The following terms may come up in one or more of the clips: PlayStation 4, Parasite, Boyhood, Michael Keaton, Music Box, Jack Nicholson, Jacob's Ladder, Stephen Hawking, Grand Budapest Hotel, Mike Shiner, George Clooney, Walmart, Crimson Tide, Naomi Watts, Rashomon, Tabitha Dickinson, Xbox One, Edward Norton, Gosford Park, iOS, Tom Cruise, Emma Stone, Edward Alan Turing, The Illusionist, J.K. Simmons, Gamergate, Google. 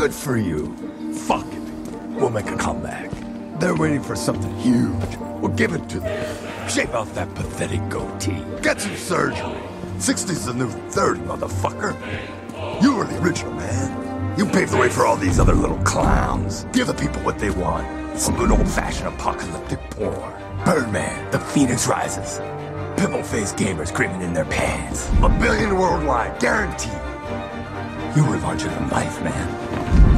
Good for you. Fuck it. We'll make a comeback. They're waiting for something huge. We'll give it to them. Shave off that pathetic goatee. Get some surgery. 60's the new 30, motherfucker. You were the original, man. You paved the way for all these other little clowns. Give the people what they want. Some good old-fashioned apocalyptic porn. Birdman, the Phoenix Rises. Pimple-faced gamers screaming in their pants. $1 billion worldwide, guaranteed. You were larger than life, man.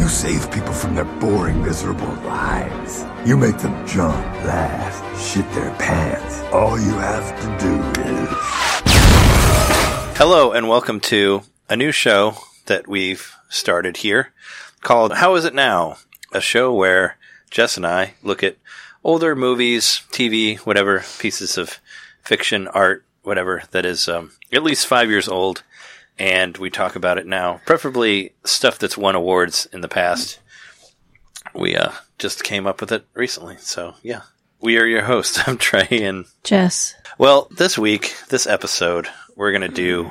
You save people from their boring, miserable lives. You make them jump, laugh, shit their pants. All you have to do is... Hello, and welcome to a new show that we've started here called How Is It Now? A show where Jess and I look at older movies, TV, whatever, pieces of fiction, art, whatever, that is at least 5 years old, and we talk about it now, preferably stuff that's won awards in the past. We just came up with it recently, so yeah. We are your hosts. I'm Trey and... Jess. Well, this week, this episode, we're going to do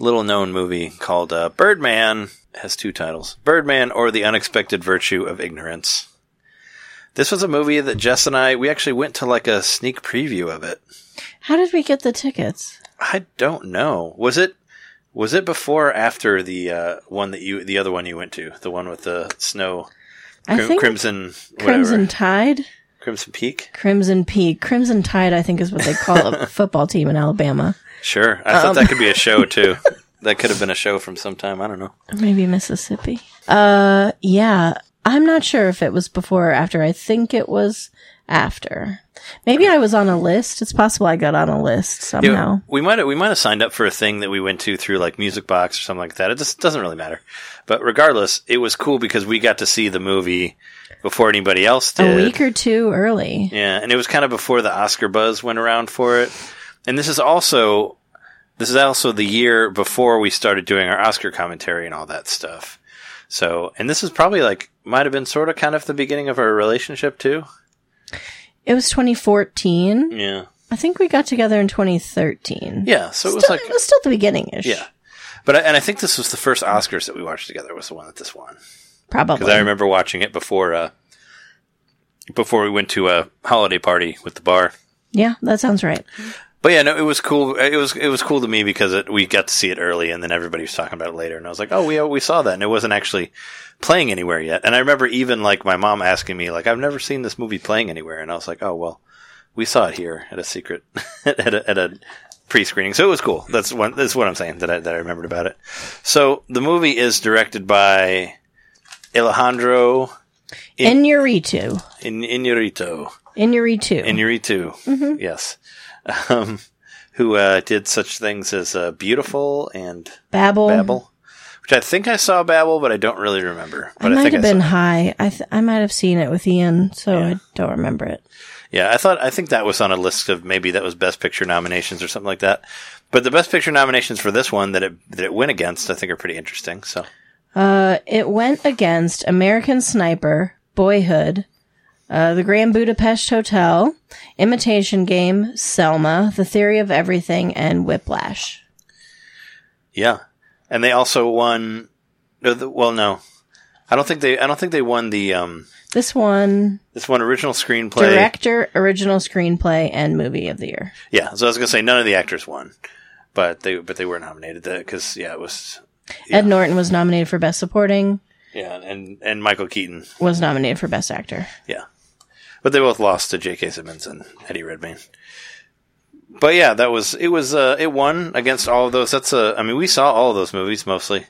a little-known movie called Birdman. It has two titles. Birdman or The Unexpected Virtue of Ignorance. This was a movie that Jess and I, we actually went to like a sneak preview of it. How did we get the tickets? I don't know. Was it before or after the one that you, the other one you went to, the one with the snow, Crimson Tide, Crimson Tide, I think is what they call a football team in Alabama. Sure, I thought that could be a show too. That could have been a show from sometime. I don't know. Maybe Mississippi. Yeah. I'm not sure if it was before or after. I think it was after. Maybe I was on a list. It's possible I got on a list somehow. Yeah, we might have signed up for a thing that we went to through like Music Box or something like that. It just doesn't really matter. But regardless, it was cool because we got to see the movie before anybody else did. A week or two early. Yeah, and it was kind of before the Oscar buzz went around for it. And this is also the year before we started doing our Oscar commentary and all that stuff. So, and this is probably like, might have been sort of kind of the beginning of our relationship too. It was 2014. Yeah. I think we got together in 2013. Yeah. So it was still the beginning-ish. Yeah. But I think this was the first Oscars that we watched together was the one that this won. Probably. Because I remember watching it before we went to a holiday party with the bar. Yeah, that sounds right. But yeah, no, it was cool. It was cool to me because we got to see it early, and then everybody was talking about it later, and I was like, "Oh, we saw that," and it wasn't actually playing anywhere yet. And I remember even like my mom asking me, like, "I've never seen this movie playing anywhere," and I was like, "Oh, well, we saw it here at a secret at a pre-screening," so it was cool. That's what I'm saying that I remembered about it. So the movie is directed by Alejandro Iñárritu. Iñárritu. Mm-hmm. Yes. Who did such things as Beautiful and Babel, which I think I saw Babel, but I don't really remember. But I might have been high. I might have seen it with Ian, so yeah. I don't remember it. Yeah, I think that was on a list of maybe that was Best Picture nominations or something like that. But the Best Picture nominations for this one that it went against, I think, are pretty interesting. So it went against American Sniper, Boyhood, the Grand Budapest Hotel, Imitation Game, Selma, The Theory of Everything, and Whiplash. Yeah, and they also won. Well, no, I don't think they won the. This one original screenplay, director, original screenplay, and movie of the year. Yeah, so I was gonna say none of the actors won, but they were nominated because yeah, it was. Yeah. Ed Norton was nominated for Best Supporting. Yeah, and Michael Keaton was nominated for Best Actor. Yeah. But they both lost to J.K. Simmons and Eddie Redmayne. But yeah, it won against all of those. We saw all of those movies mostly.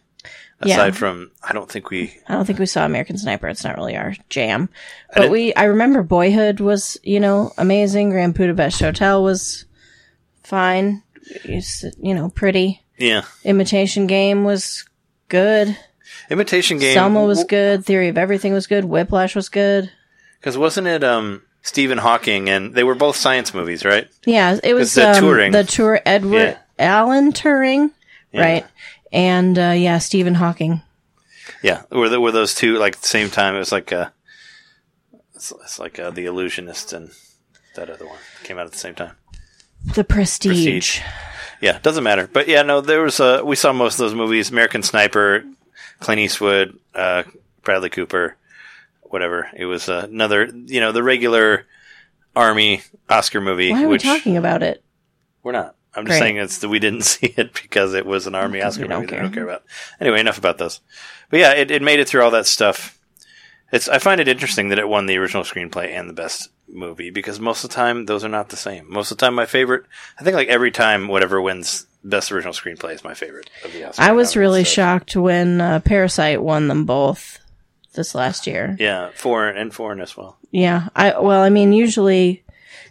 Aside from, I don't think we saw American Sniper. It's not really our jam. But I remember Boyhood was, amazing. Grand Budapest Hotel was fine. Pretty. Yeah. Imitation Game was good. Imitation Game. Selma was good. Theory of Everything was good. Whiplash was good. Because wasn't it Stephen Hawking, and they were both science movies, right? Yeah, it was Turing. The tour Edward Alan Turing, right? Yeah. And Stephen Hawking. Yeah, were those two like at the same time? It was like it's like The Illusionist and that other one came out at the same time. The Prestige. Yeah, doesn't matter. But yeah, no, there was we saw most of those movies. American Sniper, Clint Eastwood, Bradley Cooper, whatever. It was another, you know, the regular Army Oscar movie. Why are we talking about it? We're not. I'm just saying it's that we didn't see it because it was an Army Oscar movie that I don't care about. Anyway, enough about those. But yeah, it made it through all that stuff. I find it interesting that it won the original screenplay and the best movie, because most of the time those are not the same. Most of the time my favorite, I think like every time whatever wins best original screenplay is my favorite of the Oscar. I was really shocked when Parasite won them both this last year. Yeah, foreign as well. Yeah. I mean, usually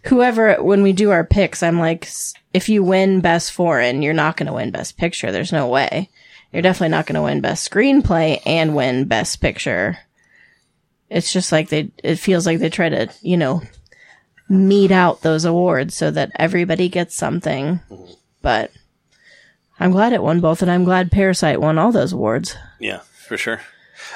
whoever, when we do our picks, I'm like, if you win best foreign, you're not going to win best picture. There's no way. You're definitely not going to win best screenplay and win best picture. It's just like it feels like they try to, you know, mete out those awards so that everybody gets something. Mm-hmm. But I'm glad it won both, and I'm glad Parasite won all those awards. Yeah, for sure.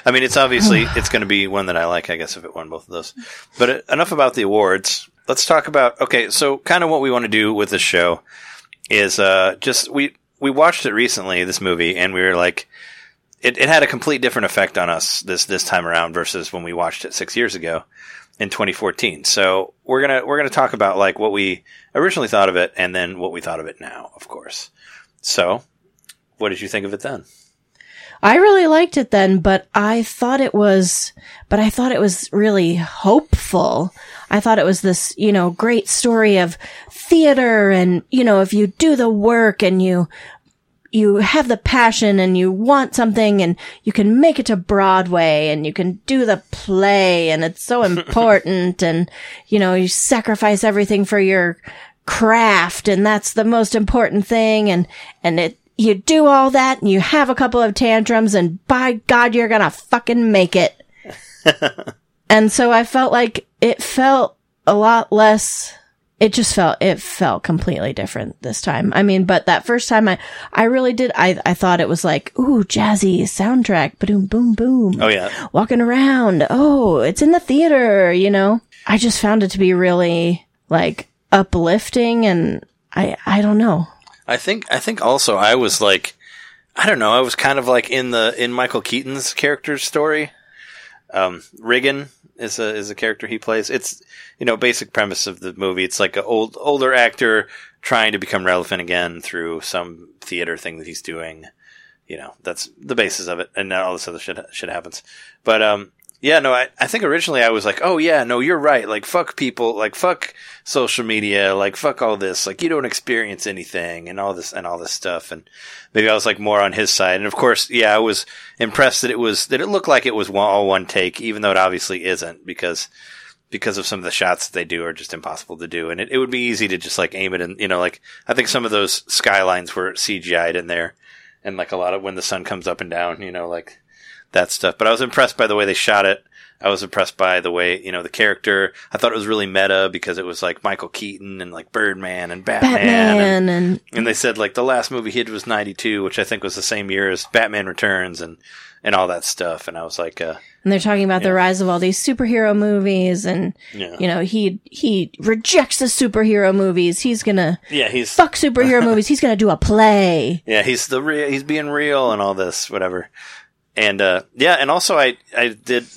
I mean, it's obviously, it's going to be one that I like, I guess, if it won both of those. But enough about the awards. Let's talk about, okay, so kind of what we want to do with this show is just, we watched it recently, this movie, and we were like, It had a complete different effect on us this time around versus when we watched it 6 years ago in 2014. So we're gonna talk about like what we originally thought of it and then what we thought of it now, of course. So what did you think of it then? I really liked it then, but I thought it was really hopeful. I thought it was this, you know, great story of theater and, you know, if you do the work and you have the passion and you want something and you can make it to Broadway and you can do the play and it's so important and, you know, you sacrifice everything for your craft and that's the most important thing and you do all that and you have a couple of tantrums and by God, you're gonna fucking make it. And so I felt like it felt a lot less... It felt completely different this time. I mean, but that first time I really did, I thought it was like, ooh, jazzy soundtrack, boom, boom, boom. Oh yeah. Walking around. Oh, it's in the theater, you know? I just found it to be really like uplifting and I don't know. I think also I was like, I don't know. I was kind of like in Michael Keaton's character's story. Riggin is a character he plays. It's, you know, basic premise of the movie. It's like an older actor trying to become relevant again through some theater thing that he's doing. You know, that's the basis of it. And now all this other shit happens. But, yeah, no, I think originally I was like, oh yeah, no, you're right. Like, fuck people, like, fuck social media, like, fuck all this. Like, you don't experience anything and all this stuff. And maybe I was like more on his side. And of course, yeah, I was impressed that it looked like it was all one take, even though it obviously isn't because of some of the shots that they do are just impossible to do. And it would be easy to just like aim it and, you know, like, I think some of those skylines were CGI'd in there and like a lot of when the sun comes up and down, you know, like, that stuff. But I was impressed by the way they shot it. I was impressed by the way, you know, the character. I thought it was really meta because it was like Michael Keaton and like Birdman and Batman. And they said like the last movie he did was 92, which I think was the same year as Batman Returns and all that stuff. And I was like... and they're talking about the rise of all these superhero movies and, you know, he rejects the superhero movies. He's gonna fuck superhero movies. He's gonna do a play. Yeah, he's being real and all this, whatever. And, yeah, and also I basically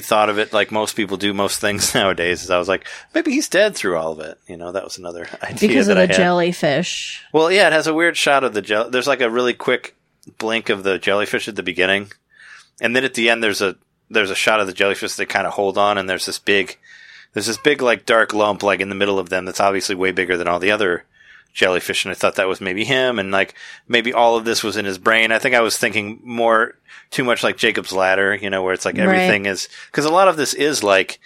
thought of it like most people do most things nowadays. Is I was like, maybe he's dead through all of it. You know, that was another idea because of the jellyfish. Well, yeah, it has a weird shot of the jellyfish. There's like a really quick blink of the jellyfish at the beginning. And then at the end, there's a shot of the jellyfish they kind of hold on. And there's this big like dark lump like in the middle of them that's obviously way bigger than all the other jellyfish, and I thought that was maybe him, and like maybe all of this was in his brain. I think I was thinking too much like Jacob's Ladder, you know, where it's like everything is, because a lot of this is like,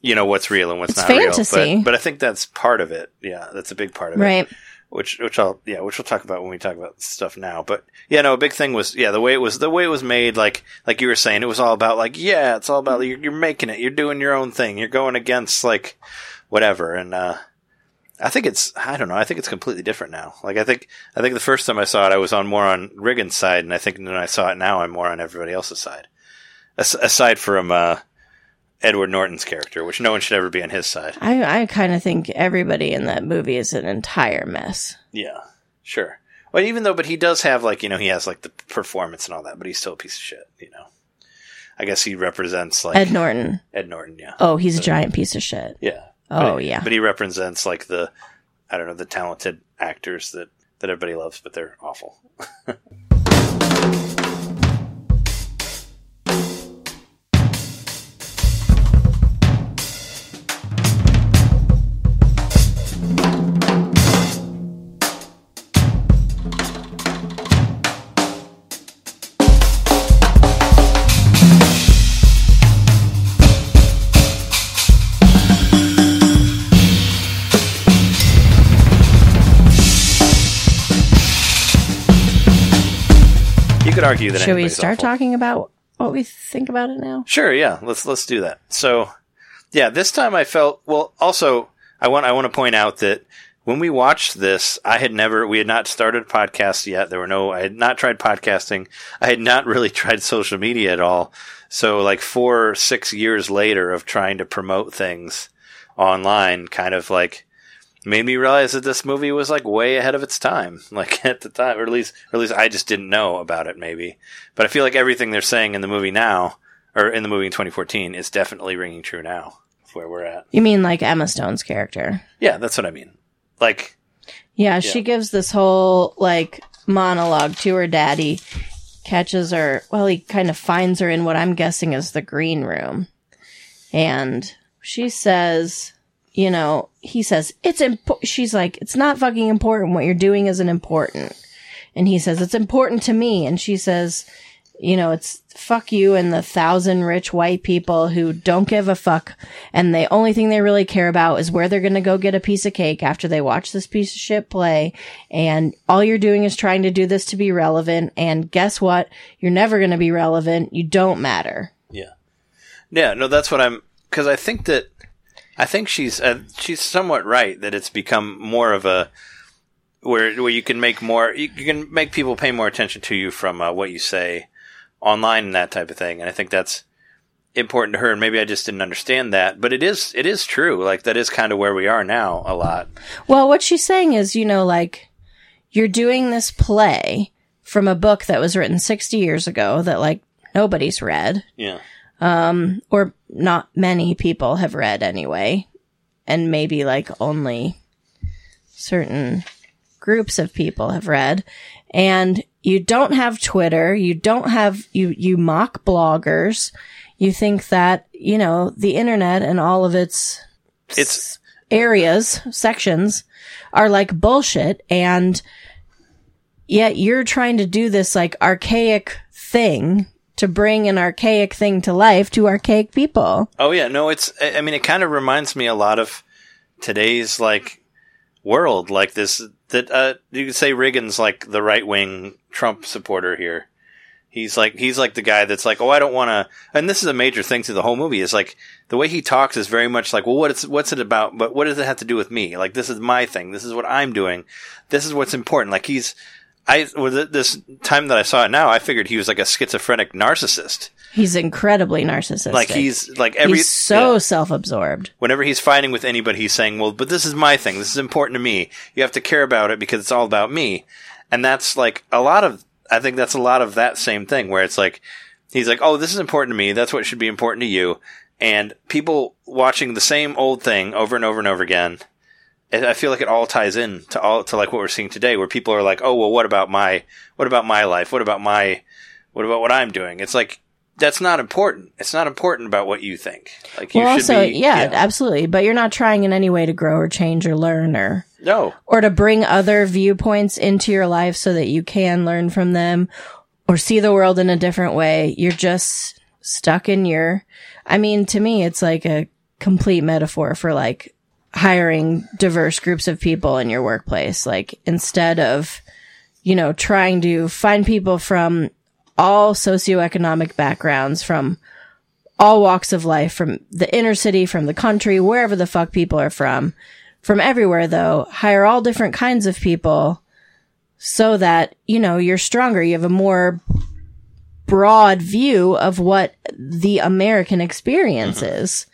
you know, what's real and what's not fantasy. Real. But I think that's part of it. Yeah, that's a big part of it. Which we'll talk about when we talk about stuff now. But yeah, no, a big thing was the way it was made. Like you were saying, it was all about like it's all about you're making it, you're doing your own thing, you're going against like whatever, and I think it's, I don't know, I think it's completely different now. Like, I think the first time I saw it, I was more on Riggin's side, and I think when I saw it now, I'm more on everybody else's side. Aside from Edward Norton's character, which no one should ever be on his side. I kind of think everybody in that movie is an entire mess. Yeah, sure. But even though, but he does have, like, you know, he has, like, the performance and all that, but he's still a piece of shit, you know. I guess he represents, like... Ed Norton. Ed Norton, yeah. Oh, he's a giant piece of shit. Yeah. Oh, but, yeah. But he represents, like, the, I don't know, the talented actors that everybody loves, but they're awful. Argue that. Should we start talking about what we think about it now? Sure, yeah. Let's do that. So, yeah, this time I felt, well, also I want to point out that when we watched this, we had not started a podcast yet. I had not tried podcasting. I had not really tried social media at all. So like 4 or 6 years later of trying to promote things online kind of like made me realize that this movie was like way ahead of its time, like at the time, or at least I just didn't know about it maybe, but I feel like everything they're saying in the movie now, or in the movie in 2014 is definitely ringing true now of where we're at. You mean like Emma Stone's character? Yeah, that's what I mean. Like, yeah, she gives this whole like monologue to her daddy, catches her. Well, he kind of finds her in what I'm guessing is the green room. And she says, you know, he says, she's like, it's not fucking important. What you're doing isn't important. And he says, it's important to me. And she says, you know, it's fuck you and the 1,000 rich white people who don't give a fuck. And the only thing they really care about is where they're going to go get a piece of cake after they watch this piece of shit play. And all you're doing is trying to do this to be relevant. And guess what? You're never going to be relevant. You don't matter. Yeah. Yeah. No, that's what because I think she's somewhat right that it's become more of a where you can make more you can make people pay more attention to you from what you say online and that type of thing, and I think that's important to her. And maybe I just didn't understand that, but it is true. Like that is kind of where we are now a lot. Well, what she's saying is, you know, like you're doing this play from a book that was written 60 years ago that like nobody's read. Yeah. Or not many people have read anyway, and maybe like only certain groups of people have read. And you don't have Twitter, you mock bloggers, you think that, you know, the internet and all of its areas, sections are like bullshit, and yet you're trying to do this like archaic thing to bring an archaic thing to life to archaic people. Oh, yeah. No, it kind of reminds me a lot of today's, like, world, like this, that, you could say Reagan's, like, the right-wing Trump supporter here. He's like the guy that's like, oh, I don't want to, and this is a major thing through the whole movie, is, like, the way he talks is very much like, well, what's it about, but what does it have to do with me? Like, this is my thing, this is what I'm doing, this is what's important. Like, this time that I saw it now, I figured he was like a schizophrenic narcissist. He's incredibly narcissistic. Like he's so self-absorbed. Whenever he's fighting with anybody, he's saying, well, but this is my thing. This is important to me. You have to care about it because it's all about me. And that's like I think that's a lot of that same thing where it's like, he's like, oh, this is important to me. That's what should be important to you. And people watching the same old thing over and over and over again. I feel like it all ties in to like what we're seeing today, where people are like, "Oh, well, what about my life? What about what I'm doing?" It's like that's not important. It's not important about what you think. Like you should be, yeah, absolutely. But you're not trying in any way to grow or change or learn or to bring other viewpoints into your life so that you can learn from them or see the world in a different way. You're just stuck in your. I mean, to me, it's like a complete metaphor for like hiring diverse groups of people in your workplace. Like instead of, you know, trying to find people from all socioeconomic backgrounds, from all walks of life, from the inner city, from the country, wherever the fuck people are from everywhere though, hire all different kinds of people so that, you know, you're stronger. You have a more broad view of what the American experience is.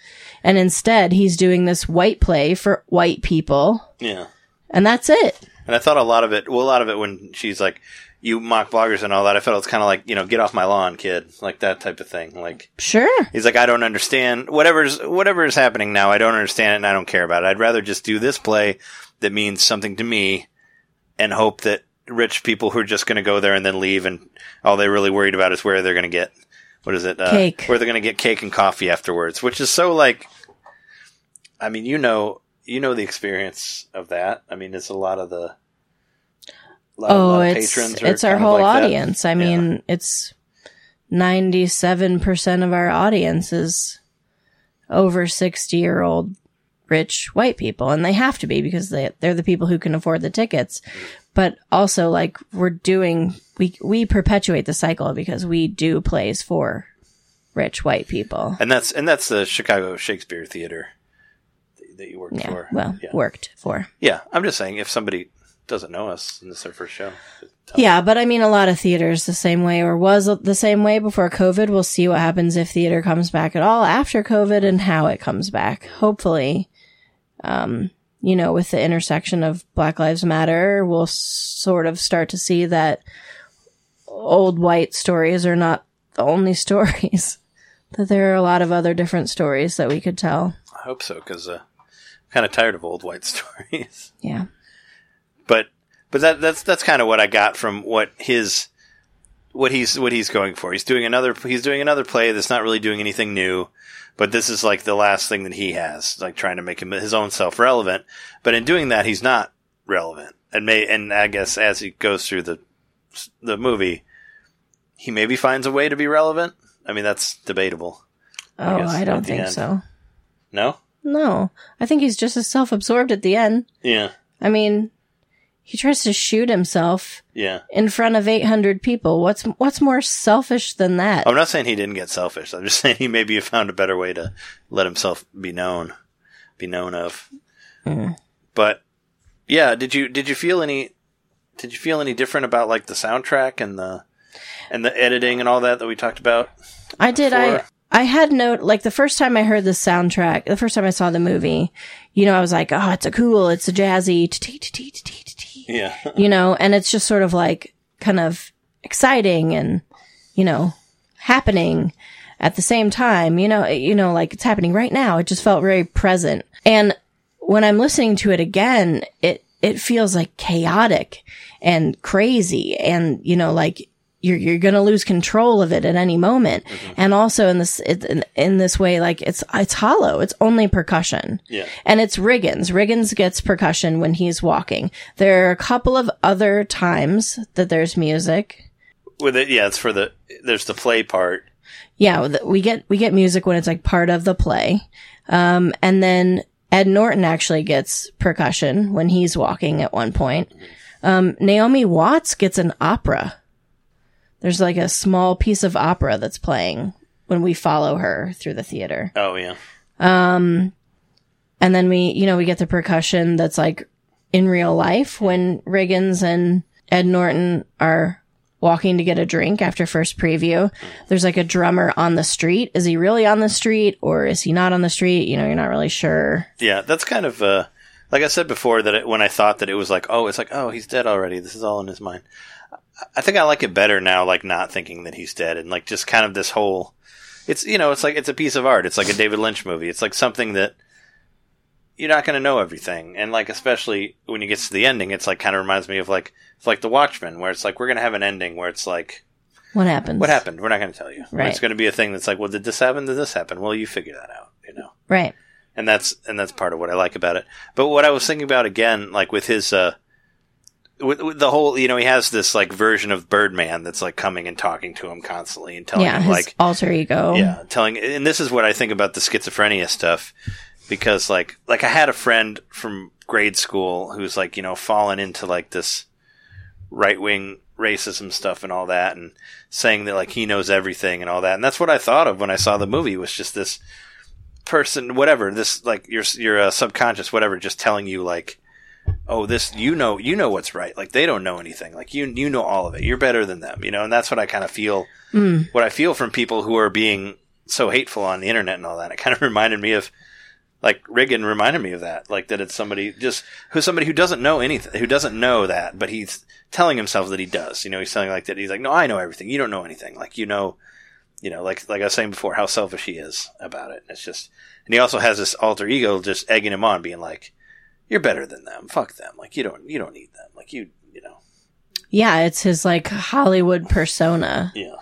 And instead, he's doing this white play for white people. Yeah. And that's it. And I thought a lot of it when she's like, you mock bloggers and all that, I felt it's kind of like, you know, get off my lawn, kid, like that type of thing. Like, sure. He's like, I don't understand whatever's happening now. I don't understand it and I don't care about it. I'd rather just do this play that means something to me and hope that rich people who are just going to go there and then leave and all they're really worried about is where they're going to get, what is it? Cake. Where they're going to get cake and coffee afterwards, which is so like, I mean, you know the experience of that. I mean, it's a lot of the... it's our whole audience. I mean, it's 97% of our audience is over 60-year-old rich white people, and they have to be because they're the people who can afford the tickets. But also, like, we perpetuate the cycle because we do plays for rich white people, and that's the Chicago Shakespeare Theater that you worked for. Well, yeah. Worked for. Yeah, I'm just saying if somebody doesn't know us and this is our first show. Yeah, but I mean, a lot of theaters the same way or was the same way before COVID. We'll see what happens if theater comes back at all after COVID and how it comes back. Hopefully, you know, with the intersection of Black Lives Matter, we'll sort of start to see that old white stories are not the only stories, that there are a lot of other different stories that we could tell. I hope so, because I'm kind of tired of old white stories. Yeah. But that's kind of what I got from what he's going for. He's doing another play that's not really doing anything new, but this is like the last thing that he has, like trying to make his own self relevant. But in doing that, he's not relevant, and I guess as he goes through the movie, he maybe finds a way to be relevant. I mean, that's debatable. Oh, I don't think so. No? No, I think he's just as self absorbed at the end. Yeah, I mean. He tries to shoot himself in front of 800 people. What's more selfish than that? I'm not saying he didn't get selfish. I'm just saying he maybe found a better way to let himself be known of. Mm. But yeah, did you feel any different about like the soundtrack and the editing and all that we talked about? I did. I had no, like, the first time I heard the soundtrack, the first time I saw the movie, you know, I was like, oh, it's a jazzy, yeah, you know, and it's just sort of like kind of exciting and, you know, happening at the same time, you know, like it's happening right now. It just felt very present. And when I'm listening to it again, it feels like chaotic and crazy and, you know, like, you're going to lose control of it at any moment. Mm-hmm. And also in this way, like it's hollow. It's only percussion. Yeah. And it's Riggins. Riggins gets percussion when he's walking. There are a couple of other times that there's music. With it, yeah, it's for there's the play part. Yeah, we get music when it's like part of the play. And then Ed Norton actually gets percussion when he's walking at one point. Naomi Watts gets an opera. There's like a small piece of opera that's playing when we follow her through the theater. Oh, yeah. And then we get the percussion that's like in real life when Riggins and Ed Norton are walking to get a drink after first preview. There's like a drummer on the street. Is he really on the street or is he not on the street? You know, you're not really sure. Yeah, that's kind of, like I said before, that when I thought that it was like, oh, he's dead already. This is all in his mind. I think I like it better now, like not thinking that he's dead and like just kind of this whole, it's, you know, it's like, it's a piece of art. It's like a David Lynch movie. It's like something that you're not going to know everything. And like, especially when you get to the ending, it's like kind of reminds me of like, it's like The Watchmen where it's like, we're going to have an ending where it's like, what happened? We're not going to tell you. Right. It's going to be a thing that's like, well, did this happen? Did this happen? Well, you figure that out, you know? Right. And that's part of what I like about it. But what I was thinking about again, like with his, with the whole, you know, he has this like version of Birdman that's like coming and talking to him constantly and telling him like his alter ego. Yeah, and this is what I think about the schizophrenia stuff because like I had a friend from grade school who's like, you know, fallen into like this right wing racism stuff and all that and saying that like he knows everything and all that, and that's what I thought of when I saw the movie was just this person, whatever, this like your subconscious, whatever, just telling you like, oh, this, you know what's right. Like they don't know anything. Like you know all of it. You're better than them, you know? And that's what I kind of feel, what I feel from people who are being so hateful on the internet and all that. It kind of reminded me of Like, Riggin reminded me of that, like that it's somebody just who's somebody who doesn't know anything, who doesn't know that, but he's telling himself that he does. You know, he's telling like that. He's like, no, I know everything. You don't know anything. Like, you know, like I was saying before, how selfish he is about it. It's just, and he also has this alter ego just egging him on, being like, you're better than them. Fuck them. Like, you don't need them. Like, you know. Yeah, it's his like Hollywood persona. Yeah.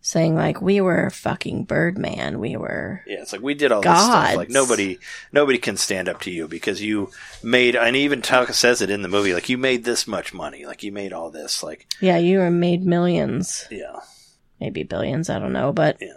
Saying, like, we were fucking Birdman. We were. Yeah, it's like, we did all gods. This stuff. Like, nobody can stand up to you because you made, and even Taka says it in the movie, like, you made this much money. Like, you made all this. Like, yeah, you were made millions. Yeah. Maybe billions. I don't know, but. Yeah.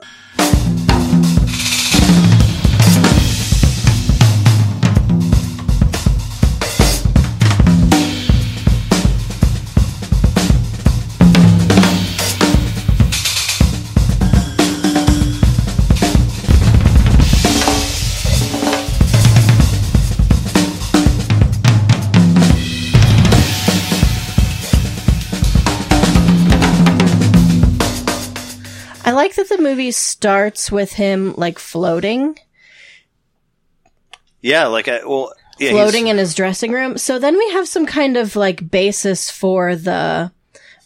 I like that the movie starts with him like floating. Yeah, like floating in his dressing room. So then we have some kind of like basis for the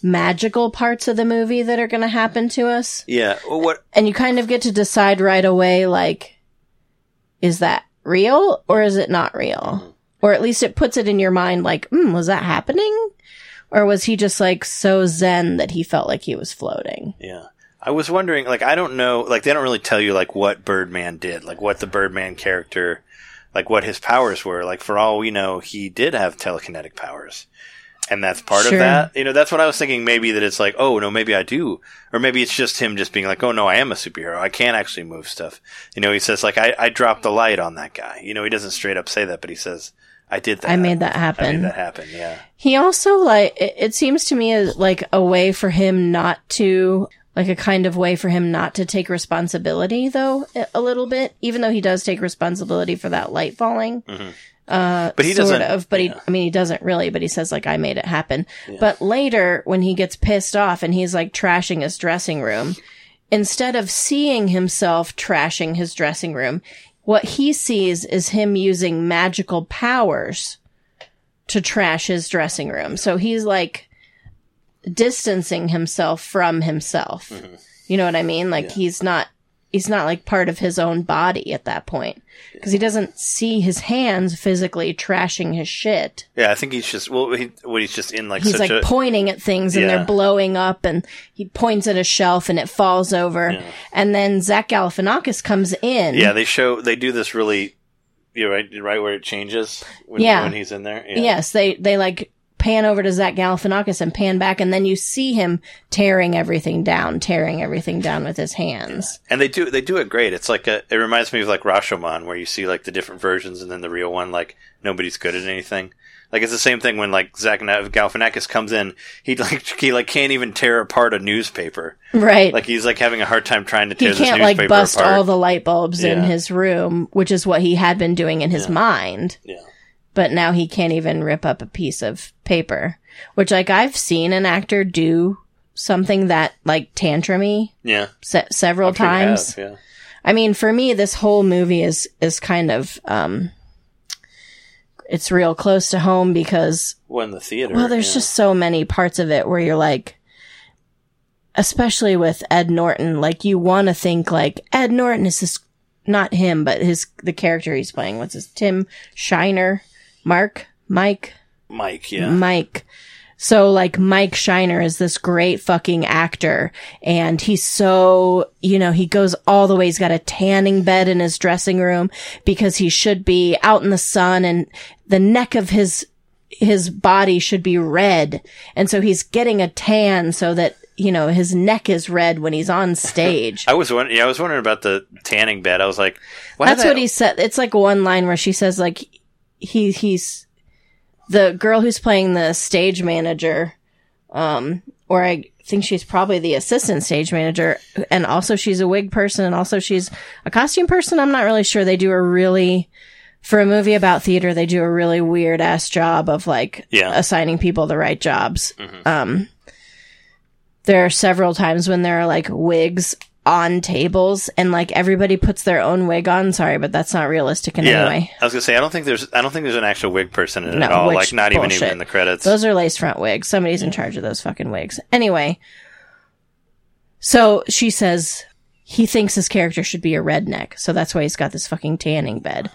magical parts of the movie that are going to happen to us. Yeah, well, and you kind of get to decide right away, like, is that real or is it not real? Mm-hmm. Or at least it puts it in your mind, like, was that happening, or was he just like so zen that he felt like he was floating? Yeah. I was wondering, like, I don't know, like, they don't really tell you, like, what Birdman did, like, what the Birdman character, like, what his powers were. Like, for all we know, he did have telekinetic powers, and that's part of that. You know, that's what I was thinking, maybe that it's like, oh, no, maybe I do. Or maybe it's just him just being like, oh, no, I am a superhero. I can actually move stuff. You know, he says, like, I dropped the light on that guy. You know, he doesn't straight up say that, but he says, I did that. I made that happen. I made that happen, yeah. He also, like, it seems to me as, like, a way for him not to... Like a kind of way for him not to take responsibility, though, a little bit, even though he does take responsibility for that light falling. Mm-hmm. But he doesn't. Sort of, but yeah. He doesn't really, but he says, like, I made it happen. Yeah. But later, when he gets pissed off and he's, like, trashing his dressing room, instead of seeing himself trashing his dressing room, what he sees is him using magical powers to trash his dressing room. So he's, like... distancing himself from himself. Mm-hmm. You know what I mean? Like, yeah. he's not like part of his own body at that point, because he doesn't see his hands physically trashing his shit. Yeah, I think he's just he's just in like he's such like a... pointing at things and they're blowing up, and he points at a shelf and it falls over, and then Zach Galifianakis comes in. Yeah, they do this really, you know, right where it changes when he's in there. Yeah. Yes, they like. Pan over to Zach Galifianakis and pan back, and then you see him tearing everything down with his hands. Yeah. And they do it great. It's like it reminds me of like Rashomon, where you see like the different versions and then the real one, like nobody's good at anything. Like it's the same thing when like Zach Galifianakis comes in, he can't even tear apart a newspaper. Right. Like he's like having a hard time trying to tear this newspaper apart. He can't like bust all the light bulbs in his room, which is what he had been doing in his mind. Yeah. But now he can't even rip up a piece of paper, which, like, I've seen an actor do something that, like, tantrumy several times. Sure you have, yeah. I mean, for me, this whole movie is kind of, it's real close to home because... Well, in the theater. Well, there's just so many parts of it where you're like, especially with Ed Norton, like, you want to think, like, Ed Norton is this, not him, but the character he's playing. What's his, Tim Shiner? Mike. So, like, Mike Shiner is this great fucking actor, and he's so, you know, he goes all the way. He's got a tanning bed in his dressing room because he should be out in the sun, and the neck of his body should be red. And so he's getting a tan so that, you know, his neck is red when he's on stage. I was wondering about the tanning bed. I was like, that's what he said. It's like one line where she says, like, he's the girl who's playing the stage manager, or I think she's probably the assistant stage manager, and also she's a wig person, and also she's a costume person. I'm not really sure. They do a really, for a movie about theater, they do a really weird ass job of like assigning people the right jobs. Mm-hmm. There are several times when there are like wigs on tables and like everybody puts their own wig on. Sorry, but that's not realistic in any way. I was gonna say I don't think there's an actual wig person in it at all. Like not even in the credits. Those are lace front wigs. Somebody's in charge of those fucking wigs. Anyway. So she says he thinks his character should be a redneck, so that's why he's got this fucking tanning bed.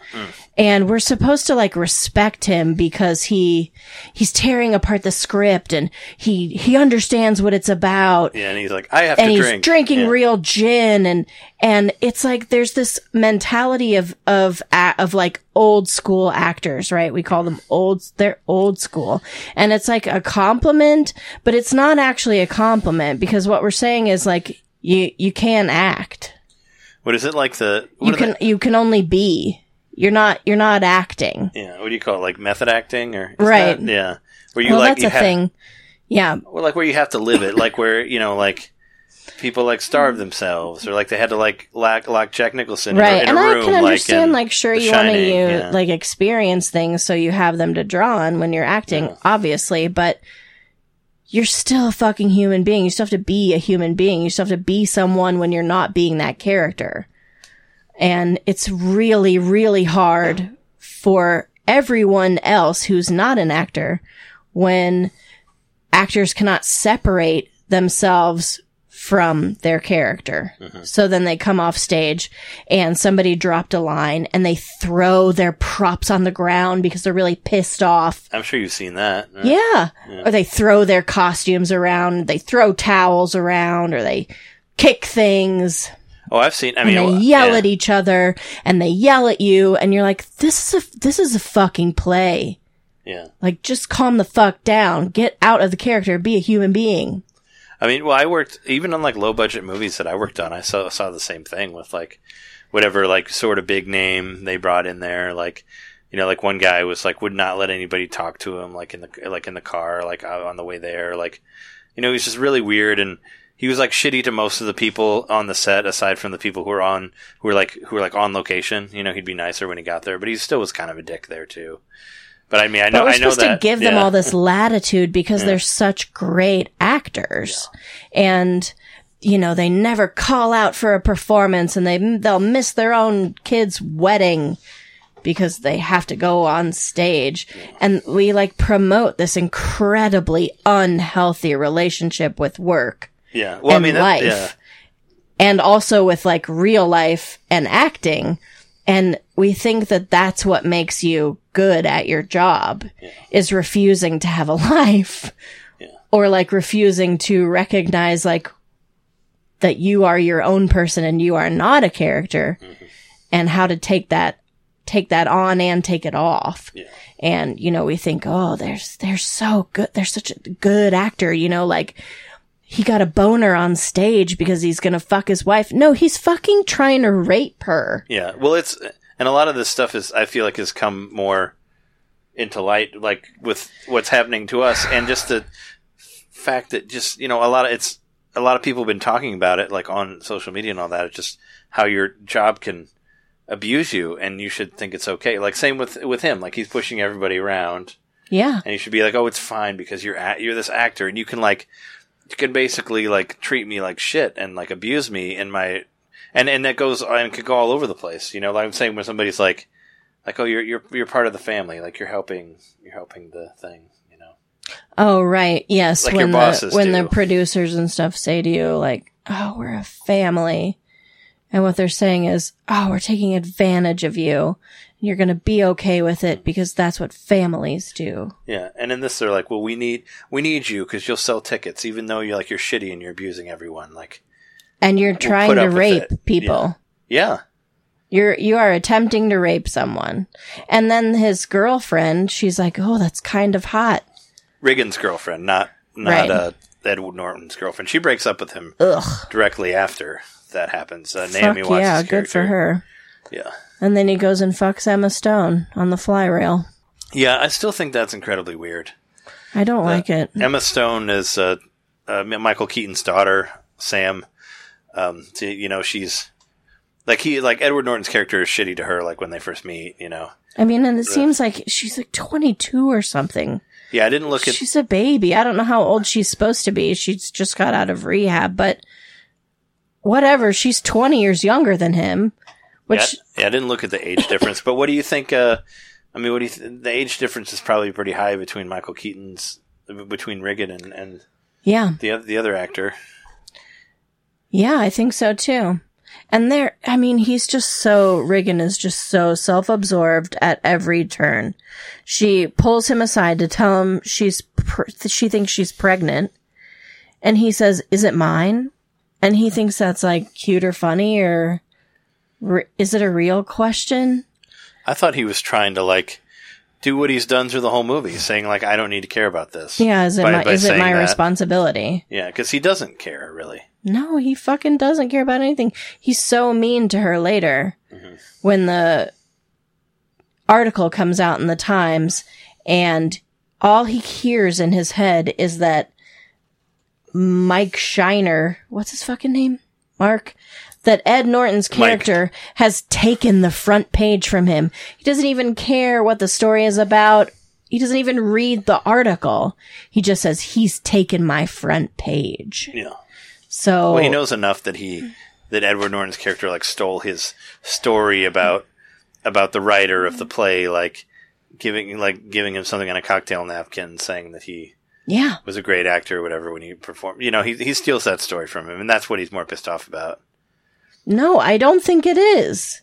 And we're supposed to like respect him because he's tearing apart the script and he understands what it's about. Yeah, and he's like, I have to drink. And he's drinking real gin and it's like there's this mentality of like old school actors, right? We call them they're old school. And it's like a compliment, but it's not actually a compliment because what we're saying is like You can act. What is it like you can only be. You're not acting. Yeah. What do you call it? Like method acting or right? That, yeah. Where you that's a thing. Yeah. Or like where you have to live it. Like where like people like starve themselves or like they had to like lock Jack Nicholson right. in a room. Right. And I can understand like sure you want to like experience things so you have them to draw on when you're acting, obviously, but. You're still a fucking human being. You still have to be a human being. You still have to be someone when you're not being that character. And it's really, really hard for everyone else who's not an actor when actors cannot separate themselves from their character. Mm-hmm. So then they come off stage and somebody dropped a line and they throw their props on the ground because they're really pissed off. I'm sure you've seen that. Right? Yeah. Or they throw their costumes around, they throw towels around, or they kick things. Oh, I've seen. I mean, and they yell at each other and they yell at you and you're like, this is a fucking play. Yeah. Like, just calm the fuck down. Get out of the character. Be a human being. I mean, well, I worked, even on, like, low-budget movies that I worked on, I saw the same thing with, like, whatever, like, sort of big name they brought in there. Like, you know, like, one guy was, like, would not let anybody talk to him, like in the car, like, on the way there. Like, you know, he's just really weird, and he was, like, shitty to most of the people on the set, aside from the people who were on location. You know, he'd be nicer when he got there, but he still was kind of a dick there, too. But I mean, I know supposed to give them all this latitude because they're such great actors, and you know they never call out for a performance, and they'll miss their own kid's wedding because they have to go on stage, and we like promote this incredibly unhealthy relationship with work, well, and I mean, life, and also with like real life and acting. And we think that that's what makes you good at your job is refusing to have a life or like refusing to recognize like that you are your own person and you are not a character and how to take that on and take it off. Yeah. And, you know, we think, oh, they're so good. They're such a good actor, you know, like he got a boner on stage because he's going to fuck his wife. No, he's fucking trying to rape her. Yeah. Well, and a lot of this stuff is, I feel like, has come more into light, like with what's happening to us. And just the fact that just, you know, a lot of people have been talking about it, like on social media and all that. It's just how your job can abuse you and you should think it's okay. Like same with him, like he's pushing everybody around. Yeah. And you should be like, oh, it's fine because you're this actor and you can like, you can basically like treat me like shit and like abuse me in my and that goes and could go all over the place. You know, like I'm saying when somebody's like oh you're part of the family, like you're helping the thing, you know. Oh right, yes. Like when the producers and stuff say to you like, oh, we're a family, and what they're saying is, oh, we're taking advantage of you. You're going to be okay with it because that's what families do. Yeah. And in this, they're like, well, we need you because you'll sell tickets, even though you're shitty and you're abusing everyone. Like, and you're trying to rape people. Yeah. You are attempting to rape someone. And then his girlfriend, she's like, oh, that's kind of hot. Reagan's girlfriend, not right. Edward Norton's girlfriend. She breaks up with him directly after that happens. Naomi Watts' character. Yeah, good for her. Yeah. And then he goes and fucks Emma Stone on the fly rail. Yeah, I still think that's incredibly weird. I don't like it. Emma Stone is Michael Keaton's daughter, Sam. You know, she's like Edward Norton's character is shitty to her, like when they first meet. You know, I mean, and it seems like she's like 22 or something. Yeah, I didn't look at. She's a baby. I don't know how old she's supposed to be. She's just got out of rehab, but whatever, she's 20 years younger than him. Which yeah, I didn't look at the age difference, but what do you think? I mean, what do you the age difference is probably pretty high between Michael Keaton's between Riggin and yeah the other actor. Yeah, I think so too. And there, I mean, he's just so, Riggin is just so self-absorbed at every turn. She pulls him aside to tell him she thinks she's pregnant. And he says, "Is it mine?" And he thinks that's like cute or funny or is it a real question? I thought he was trying to like do what he's done through the whole movie, saying like, I don't need to care about this. Yeah, is it my responsibility? Yeah, because he doesn't care really. No, he fucking doesn't care about anything. He's so mean to her later when the article comes out in the Times and all he hears in his head is that Mike Shiner, what's his fucking name? Mark? That Ed Norton's character has taken the front page from him. He doesn't even care what the story is about. He doesn't even read the article. He just says, he's taken my front page. Yeah. So well, he knows enough that Edward Norton's character like stole his story about the writer of the play, like giving him something on a cocktail napkin, saying that he was a great actor or whatever when he performed. You know, he steals that story from him, and that's what he's more pissed off about. No, I don't think it is.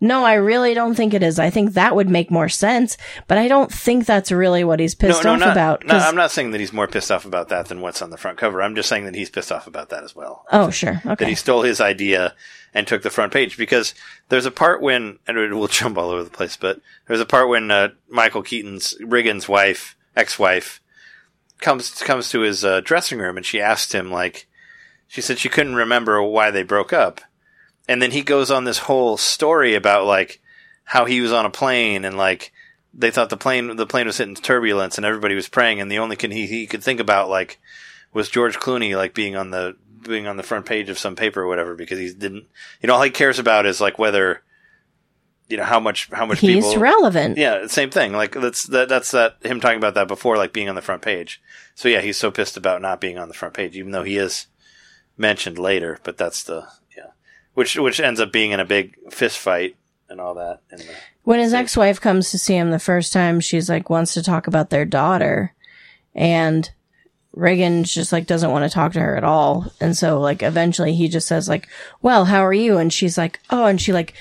No, I really don't think it is. I think that would make more sense, but I don't think that's really what he's pissed off about. No, I'm not saying that he's more pissed off about that than what's on the front cover. I'm just saying that he's pissed off about that as well. Oh, sure. Okay. That he stole his idea and took the front page, because there's a part when, and we'll jump all over the place, but there's a part when Michael Keaton's, Riggin's wife, ex-wife, comes to his dressing room, and she asked him, like, she said she couldn't remember why they broke up. And then he goes on this whole story about like how he was on a plane and like they thought the plane was hitting turbulence and everybody was praying, and the only thing he could think about like was George Clooney like being on the front page of some paper or whatever, because all he cares about is like whether how much he's people, relevant. Yeah, same thing. Like that's him talking about that before, like being on the front page. So yeah, he's so pissed about not being on the front page, even though he is mentioned later. But that's the. Which ends up being in a big fist fight and all that. When his ex-wife comes to see him the first time, she's like, wants to talk about their daughter. And Riggin just like, doesn't want to talk to her at all. And so like, eventually he just says like, well, how are you? And she's like, oh, and she like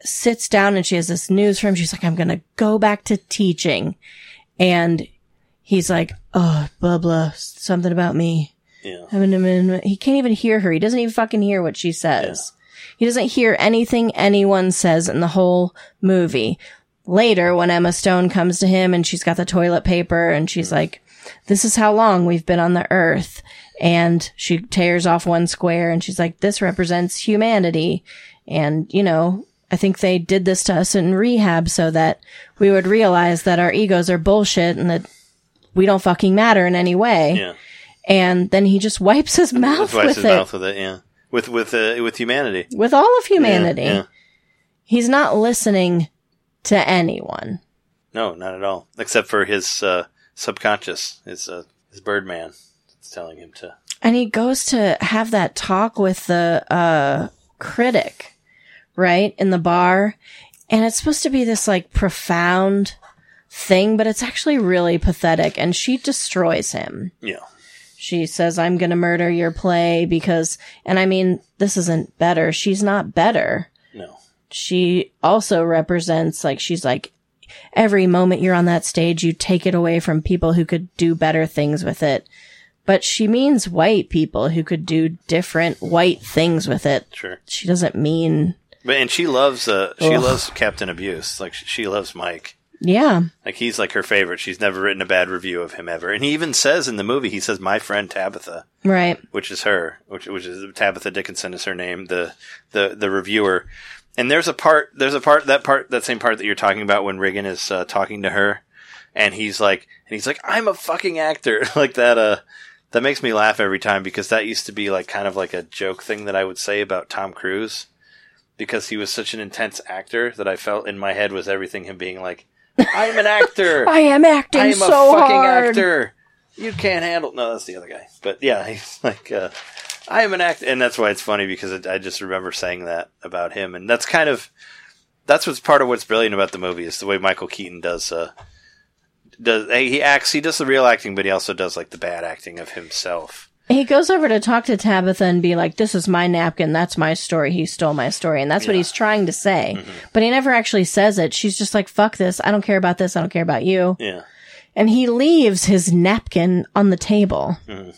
sits down and she has this news from him. She's like, I'm going to go back to teaching. And he's like, oh, blah, blah, something about me. Yeah. He can't even hear her. He doesn't even fucking hear what she says. Yeah. He doesn't hear anything anyone says in the whole movie. Later, when Emma Stone comes to him and she's got the toilet paper and she's like, this is how long we've been on the earth. And she tears off one square and she's like, this represents humanity. And, you know, I think they did this to us in rehab so that we would realize that our egos are bullshit and that we don't fucking matter in any way. Yeah. And then he just wipes his mouth with it. With humanity. With all of humanity. Yeah. He's not listening to anyone. No, not at all. Except for his subconscious, his Birdman, that's telling him to. And he goes to have that talk with the critic, right, in the bar. And it's supposed to be this like profound thing, but it's actually really pathetic. And she destroys him. Yeah. She says, I'm going to murder your play because, and I mean, this isn't better. She's not better. No. She also represents, like, she's like, every moment you're on that stage, you take it away from people who could do better things with it. But she means white people who could do different white things with it. Sure. She doesn't mean. But, and she loves Captain Abuse. Like, she loves Mike. Yeah. Like, he's like her favorite. She's never written a bad review of him ever. And he even says in the movie, he says, my friend Tabitha. Right. Which is her. Which is Tabitha Dickinson is her name, the reviewer. And there's a part that you're talking about when Riggin is talking to her. And he's like, I'm a fucking actor. Like that makes me laugh every time, because that used to be like kind of like a joke thing that I would say about Tom Cruise. Because he was such an intense actor that I felt in my head was everything him being like, I'm an actor. I am acting so hard. I am a fucking actor. You can't handle. No, that's the other guy. But yeah, he's like, I am an actor, and that's why it's funny, because I just remember saying that about him, and that's kind of what's brilliant about the movie is the way Michael Keaton does. He does the real acting, but he also does like the bad acting of himself. He goes over to talk to Tabitha and be like, "This is my napkin. That's my story. He stole my story," and that's what he's trying to say, but he never actually says it. She's just like, "Fuck this. I don't care about this. I don't care about you." Yeah. And he leaves his napkin on the table. Mm-hmm.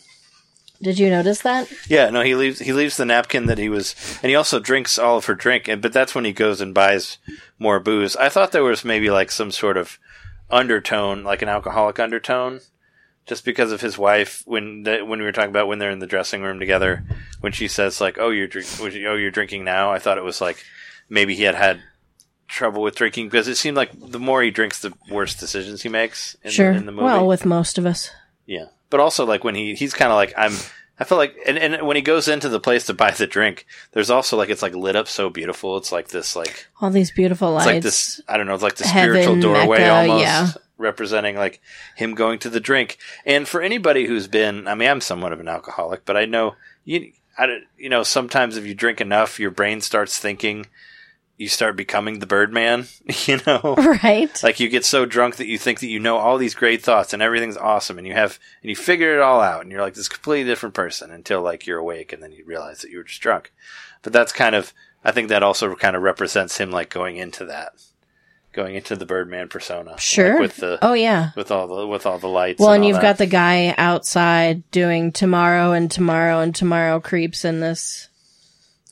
Did you notice that? Yeah, no, he leaves the napkin that he was, and he also drinks all of her drink, but that's when he goes and buys more booze. I thought there was maybe like some sort of undertone, like an alcoholic undertone, just because of his wife, when we were talking about when they're in the dressing room together, when she says like, "Oh, you're drinking now." I thought it was like maybe he had trouble with drinking, because it seemed like the more he drinks, the worse decisions he makes in the movie. Well, with most of us. Yeah. But also, like, when he's kind of like, I feel like, and when he goes into the place to buy the drink, there's also, like, it's, like, lit up so beautiful. It's, like, this, like... all these beautiful lights. It's, like, this, I don't know, it's, like, the spiritual doorway Mecca, almost, representing, like, him going to the drink. And for anybody who's been, I mean, I'm somewhat of an alcoholic, but I know, you know, sometimes if you drink enough, your brain starts thinking... you start becoming the Birdman, you know? Right. Like, you get so drunk that you think that you know all these great thoughts and everything's awesome, and you figure it all out, and you're like this completely different person until, like, you're awake, and then you realize that you were just drunk. But that's kind of, I think that also kind of represents him, like, going into the Birdman persona. Sure. Like with the, oh, yeah. With all the lights. Well, and you've got the guy outside doing tomorrow and tomorrow and tomorrow creeps in this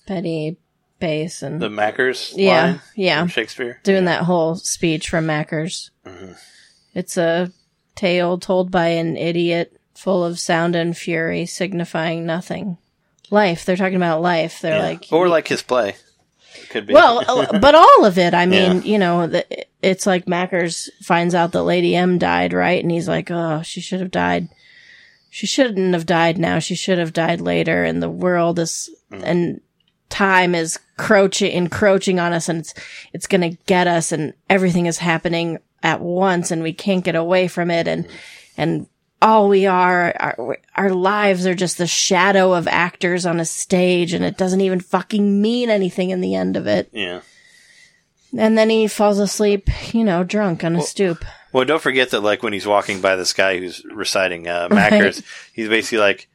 petty... base and the Macker's line from Shakespeare that whole speech from Macker's. Mm-hmm. It's a tale told by an idiot, full of sound and fury, signifying nothing. Life. They're talking about life. They're like, or like his play. It could be. Well, but all of it. I mean, you know, it's like Macker's finds out that Lady M died, right? And he's like, "Oh, she should have died. She shouldn't have died now. She should have died later." And the world is and time is encroaching on us, and it's gonna get us, and everything is happening at once, and we can't get away from it, and all we are, our lives are just the shadow of actors on a stage, and it doesn't even fucking mean anything in the end of it. Yeah. And then he falls asleep, you know, drunk on a stoop. Well, don't forget that, like, when he's walking by this guy who's reciting Macker's, right? He's basically like,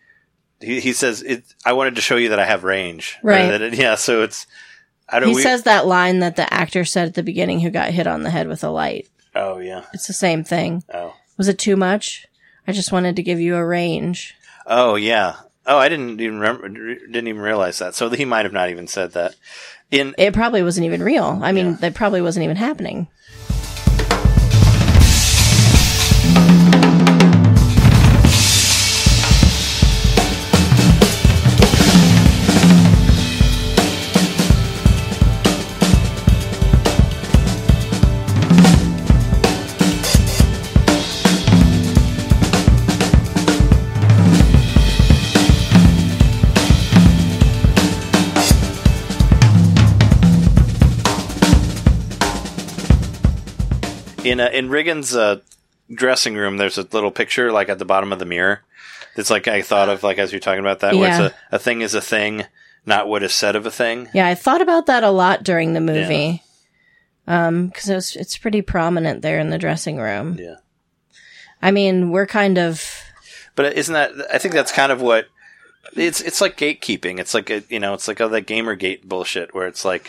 He says, "I wanted to show you that I have range." Right. So it's... He says that line that the actor said at the beginning who got hit on the head with a light. Oh, yeah. It's the same thing. Oh. Was it too much? I just wanted to give you a range. Oh, yeah. Oh, I didn't even remember, didn't even realize that. So he might have not even said that. It probably wasn't even real. I mean, that probably wasn't even happening. In Riggins' dressing room, there's a little picture, like, at the bottom of the mirror. It's like I thought of, like, as you're talking about that, where it's a thing is a thing, not what is said of a thing. Yeah, I thought about that a lot during the movie. Yeah. Because it's pretty prominent there in the dressing room. Yeah. I mean, we're kind of... But isn't that... I think that's kind of what... It's like gatekeeping. It's like, you know, it's like all that Gamergate bullshit, where it's like...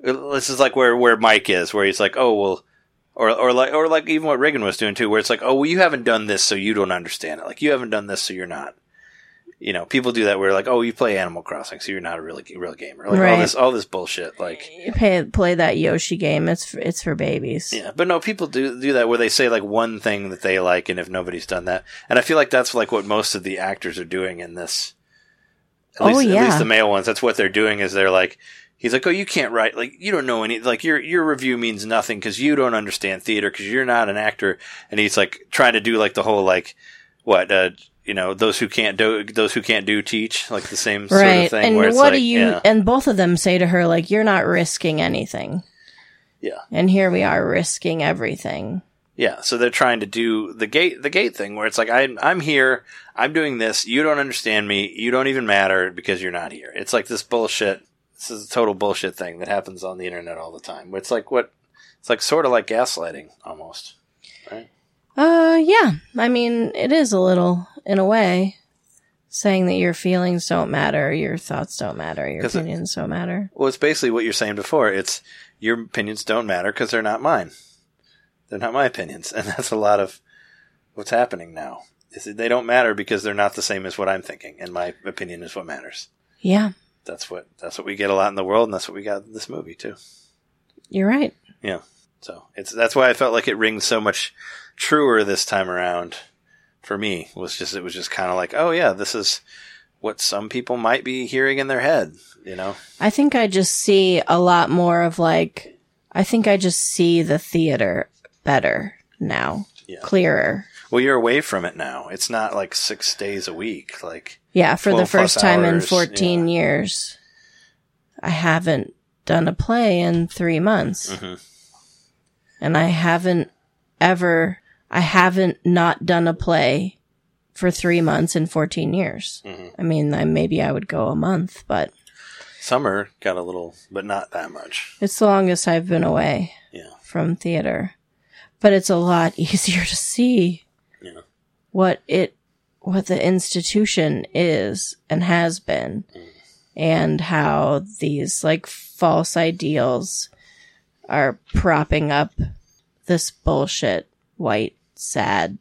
this is like where Mike is, where he's like, "Oh, well..." Or like even what Reagan was doing too, where it's like, "Oh, well, you haven't done this, so you don't understand it. Like, you haven't done this, so you're not." You know, people do that where, like, "Oh, you play Animal Crossing, so you're not a real gamer." Like, right. all this bullshit. Like, you play that Yoshi game. It's for babies. Yeah, but no, people do that where they say, like, one thing that they like, and if nobody's done that, and I feel like that's, like, what most of the actors are doing in this. At least the male ones. That's what they're doing. Is they're like. He's like, "Oh, you can't write, like, you don't know any, like, your review means nothing because you don't understand theater because you're not an actor." And he's like trying to do, like, the whole, like, what, you know, those who can't do teach, like, the same sort of thing. And where it's what, like, do you? Yeah. And both of them say to her, like, "You're not risking anything." Yeah. And here we are risking everything. Yeah, so they're trying to do the gate thing where it's like, I'm here, I'm doing this, you don't understand me, you don't even matter because you're not here. It's like this bullshit. This is a total bullshit thing that happens on the internet all the time. It's like sort of like gaslighting almost, right? Yeah. I mean, it is a little, in a way, saying that your feelings don't matter, your thoughts don't matter, your opinions don't matter. Well, it's basically what you're saying before. It's your opinions don't matter because they're not mine. They're not my opinions. And that's a lot of what's happening now. Is that they don't matter because they're not the same as what I'm thinking. And my opinion is what matters. Yeah. That's what we get a lot in the world, and that's what we got in this movie too. You're right. Yeah. So that's why I felt like it rings so much truer this time around for me. It was just kind of like, oh yeah, this is what some people might be hearing in their head, you know? I think I just see a lot more of like, I think I just see the theater better now. Yeah. Clearer. Well, you're away from it now. It's not like 6 days a week. Like, yeah, for the first time in 14 years, I haven't done a play in 3 months. Mm-hmm. And I haven't not done a play for 3 months in 14 years. Mm-hmm. I mean, maybe I would go a month, but. Summer got a little, but not that much. It's the longest I've been away from theater. But it's a lot easier to see what the institution is and has been, and how these like false ideals are propping up this bullshit, white, sad,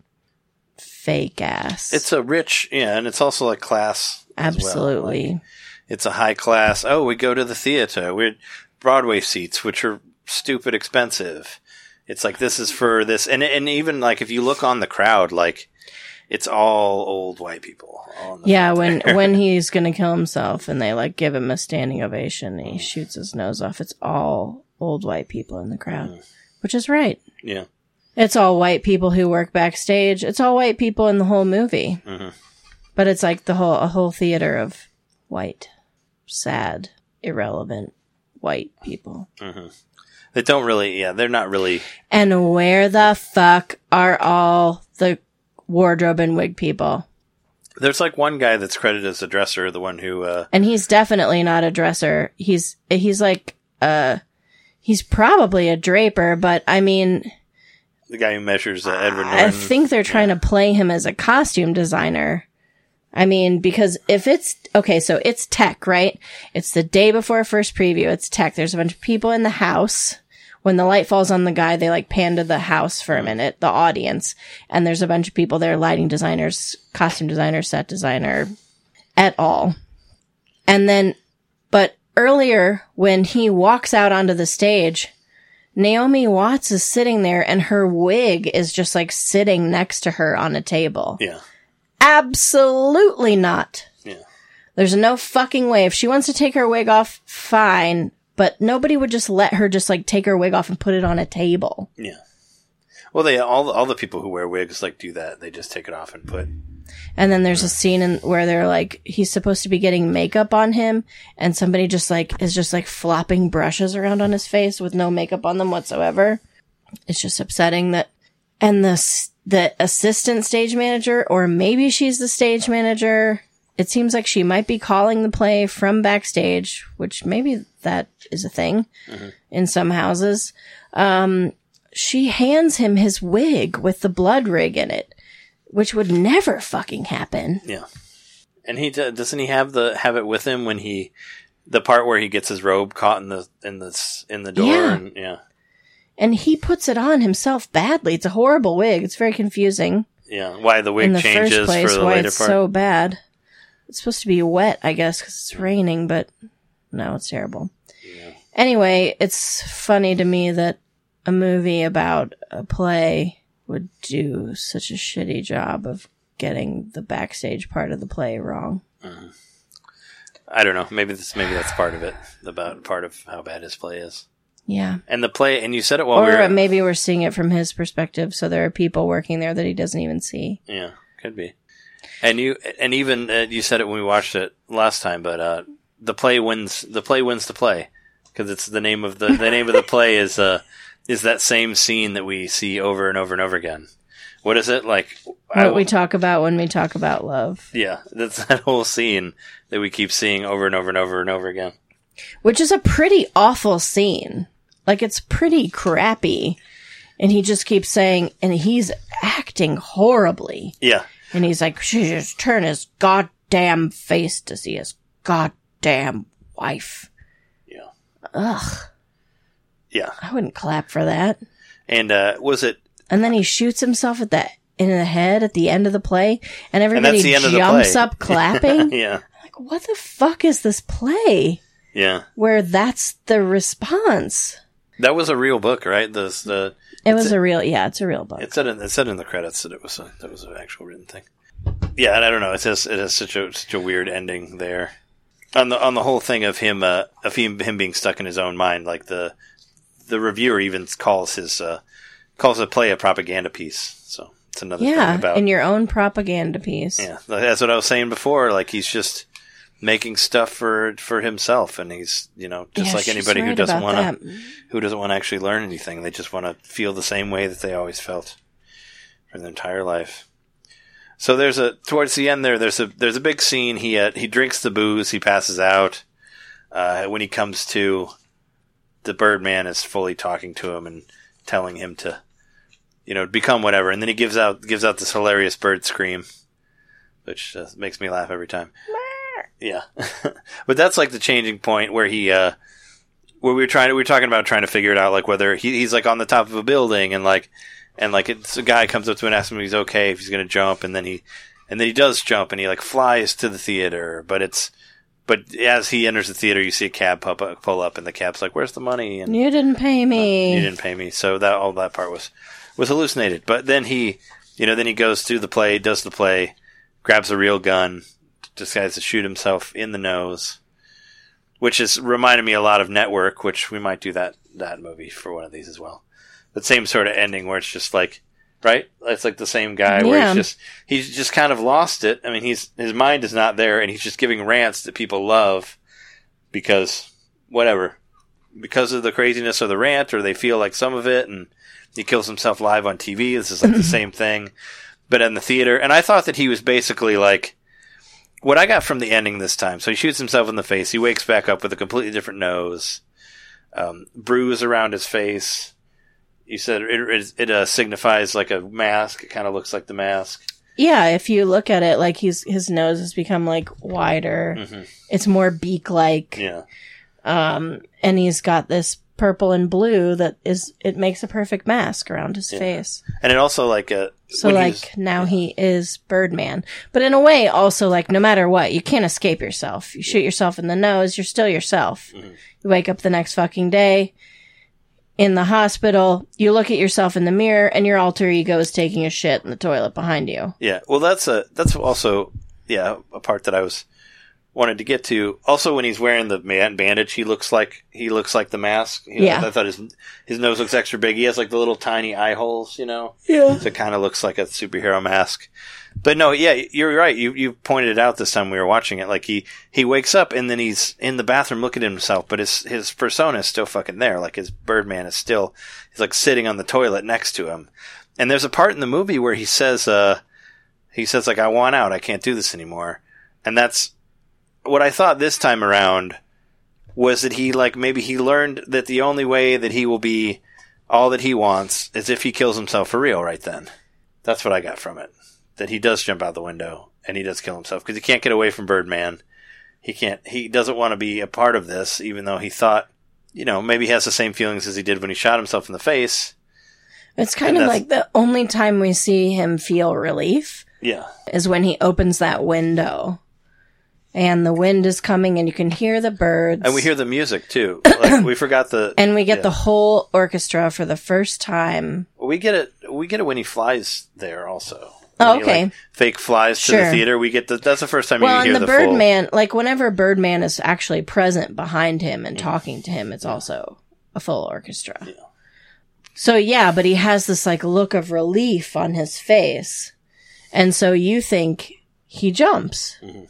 fake ass. It's a rich, and it's also like class. Absolutely. As well. Like, it's a high class. Oh, we go to the theater. We're Broadway seats, which are stupid expensive. It's like, this is for this. And even like, if you look on the crowd, like, it's all old white people. When he's going to kill himself and they like give him a standing ovation and he shoots his nose off, it's all old white people in the crowd, which is right. Yeah. It's all white people who work backstage. It's all white people in the whole movie. Mm-hmm. But it's like a whole theater of white, sad, irrelevant white people. Mm-hmm. They don't really, they're not really. And where the fuck are all the wardrobe and wig people? There's like one guy that's credited as a dresser, the one who, and he's definitely not a dresser. He's like, he's probably a draper, but I mean. The guy who measures Edward Norton. I think they're trying to play him as a costume designer. I mean, because if it's, okay, so it's tech, right? It's the day before first preview. It's tech. There's a bunch of people in the house. When the light falls on the guy, they like pan to the house for a minute, the audience. And there's a bunch of people there, lighting designers, costume designer, set designer, et al. And then, but earlier when he walks out onto the stage, Naomi Watts is sitting there and her wig is just like sitting next to her on a table. Yeah. Absolutely not. Yeah. There's no fucking way. If she wants to take her wig off, fine. But nobody would just let her just like take her wig off and put it on a table. Yeah. Well, they all the people who wear wigs like do that. They just take it off and put. And then there's a scene where they're like, he's supposed to be getting makeup on him, and somebody just like is just like flopping brushes around on his face with no makeup on them whatsoever. It's just upsetting that. And the assistant stage manager, or maybe she's the stage manager. It seems like she might be calling the play from backstage, which maybe that is a thing in some houses. She hands him his wig with the blood rig in it, which would never fucking happen. Yeah. And he doesn't he have it with him when he, the part where he gets his robe caught in the door. Yeah. And he puts it on himself badly. It's a horrible wig. It's very confusing. Yeah, why the wig changes for the later part. In the first place, why it's so bad. It's supposed to be wet, I guess, because it's raining, but no, it's terrible. Yeah. Anyway, it's funny to me that a movie about a play would do such a shitty job of getting the backstage part of the play wrong. Mm-hmm. I don't know. Maybe that's part of it, about part of how bad his play is. Yeah. And the play, and you said it while we were... Or maybe we're seeing it from his perspective, so there are people working there that he doesn't even see. Yeah, could be. And even you said it when we watched it last time, but the play wins the play, because it's the name of the play is is that same scene that we see over and over and over again. What is it? Like what we talk about when we talk about love. Yeah, that's that whole scene that we keep seeing over and over and over and over again. Which is a pretty awful scene. Like, it's pretty crappy. And he just keeps saying, and he's acting horribly. Yeah. And he's like, just turn his goddamn face to see his goddamn wife. Yeah. Ugh. Yeah. I wouldn't clap for that. And was it... And then he shoots himself in the head at the end of the play, and everybody jumps up clapping. Yeah. Like, what the fuck is this play? Yeah. Where that's the response. That was a real book, right? It's a real book. It said in the credits that that was an actual written thing. Yeah, and I don't know. It has such a weird ending there. On the whole thing of him being stuck in his own mind, like the reviewer even calls his calls the play a propaganda piece, so it's another thing about in your own propaganda piece. Yeah, that's what I was saying before. Like, he's just making stuff for himself, and he's like anybody who doesn't want to actually learn anything. They just want to feel the same way that they always felt for their entire life. So towards the end there's a big scene. He drinks the booze, he passes out. When he comes to, the Birdman is fully talking to him and telling him to. Become whatever, and then he gives out this hilarious bird scream, which makes me laugh every time. Yeah, but that's like the changing point where he, where we were talking about trying to figure it out, like whether he's like on the top of a building, and it's a guy comes up to him and asks him if he's okay, if he's going to jump, and then he does jump, and he like flies to the theater, but as he enters the theater, you see a cab pull up, and the cab's like, "Where's the money?" And you didn't pay me. You didn't pay me. So that all that part was hallucinated. But then he goes through the play, does the play, grabs a real gun, decides to shoot himself in the nose, which is reminded me a lot of Network, which we might do that movie for one of these as well. The same sort of ending where it's just like, right? It's like the same guy where he's just kind of lost it. I mean, his mind is not there, and he's just giving rants that people love because of the craziness of the rant, or they feel like some of it, and he kills himself live on TV. This is like the same thing, but in the theater. And I thought that he was basically like what I got from the ending this time. So he shoots himself in the face. He wakes back up with a completely different nose, bruise around his face. You said it signifies like a mask. It kind of looks like the mask. Yeah, if you look at it, like his nose has become like wider. Mm-hmm. It's more beak-like. Yeah. And he's got this purple and blue it makes a perfect mask around his face. And it also like he is Birdman, but in a way also like no matter what, you can't escape yourself. You shoot yourself in the nose, you're still yourself. Mm-hmm. You wake up the next fucking day in the hospital, you look at yourself in the mirror, and your alter ego is taking a shit in the toilet behind you. Yeah, well that's also a part that I was wanted to get to. Also, when he's wearing the bandage, he looks like the mask. I thought his nose looks extra big. He has like the little tiny eye holes, Yeah. So it kind of looks like a superhero mask. But no, yeah, you're right. You pointed it out this time we were watching it. Like he wakes up and then he's in the bathroom looking at himself, but his persona is still fucking there. Like his Birdman is still. He's like sitting on the toilet next to him. And there's a part in the movie where he says like, "I want out. I can't do this anymore," and that's. What I thought this time around was that he like maybe he learned that the only way that he will be all that he wants is if he kills himself for real right then. That's what I got from it. That he does jump out the window and he does kill himself because he can't get away from Birdman. He doesn't want to be a part of this, even though he thought, maybe he has the same feelings as he did when he shot himself in the face. It's kind of like the only time we see him feel relief. Yeah. Is when he opens that window. And the wind is coming, and you can hear the birds. And we hear the music, too. Like, we forgot the... And we get the whole orchestra for the first time. We get it when he flies there, also. Oh, okay. He, like, fake flies to the theater. We get that's the first time you hear the full... Birdman, like, whenever Birdman is actually present behind him and talking to him, it's also a full orchestra. Yeah. So, yeah, but he has this, like, look of relief on his face. And so you think he jumps. Mm-hmm.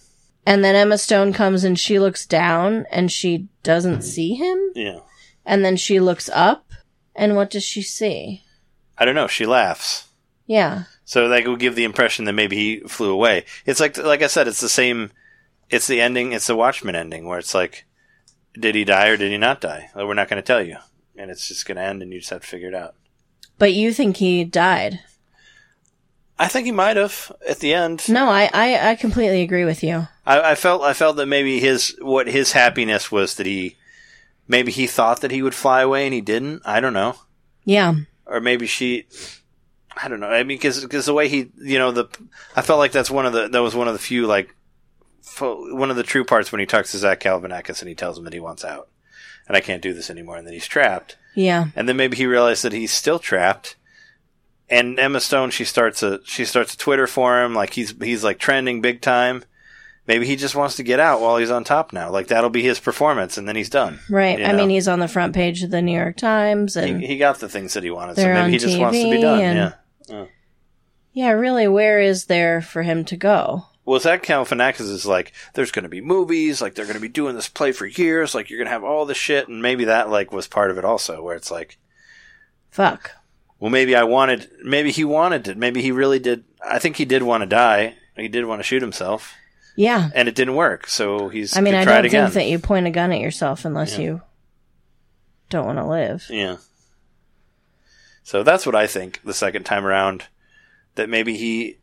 And then Emma Stone comes and she looks down and she doesn't see him. Yeah. And then she looks up And what does she see? I don't know. She laughs. Yeah. So that would give the impression that maybe he flew away. It's like I said, it's the same. It's the ending. It's the Watchmen ending where it's like, did he die or did he not die? Well, we're not going to tell you. And it's just going to end and you just have to figure it out. But you think he died? I think he might have at the end. No, I completely agree with you. I felt that maybe his happiness was that he thought that he would fly away and he didn't. I don't know. Yeah. Or maybe she, I don't know. I mean, because the way he, I felt like that was one of the true parts when he talks to Zach Galifianakis and he tells him that he wants out and I can't do this anymore and that he's trapped. Yeah. And then maybe he realized that he's still trapped. And Emma Stone, she starts a Twitter for him, like he's like trending big time. Maybe he just wants to get out while he's on top now. Like that'll be his performance, and then he's done. Right. I mean, he's on the front page of the New York Times, and he got the things that he wanted. So maybe he just TV wants to be done. Yeah. Yeah. Really, where is there for him to go? Well, Zach Galifianakis is like, there's going to be movies, like they're going to be doing this play for years, like you're going to have all this shit, and maybe that like was part of it also, where it's like, fuck. Well, maybe he wanted it. Maybe he really did. I think he did want to die. He did want to shoot himself. Yeah. And it didn't work. So I don't think that you point a gun at yourself unless you don't want to live. Yeah. So that's what I think the second time around, that maybe he.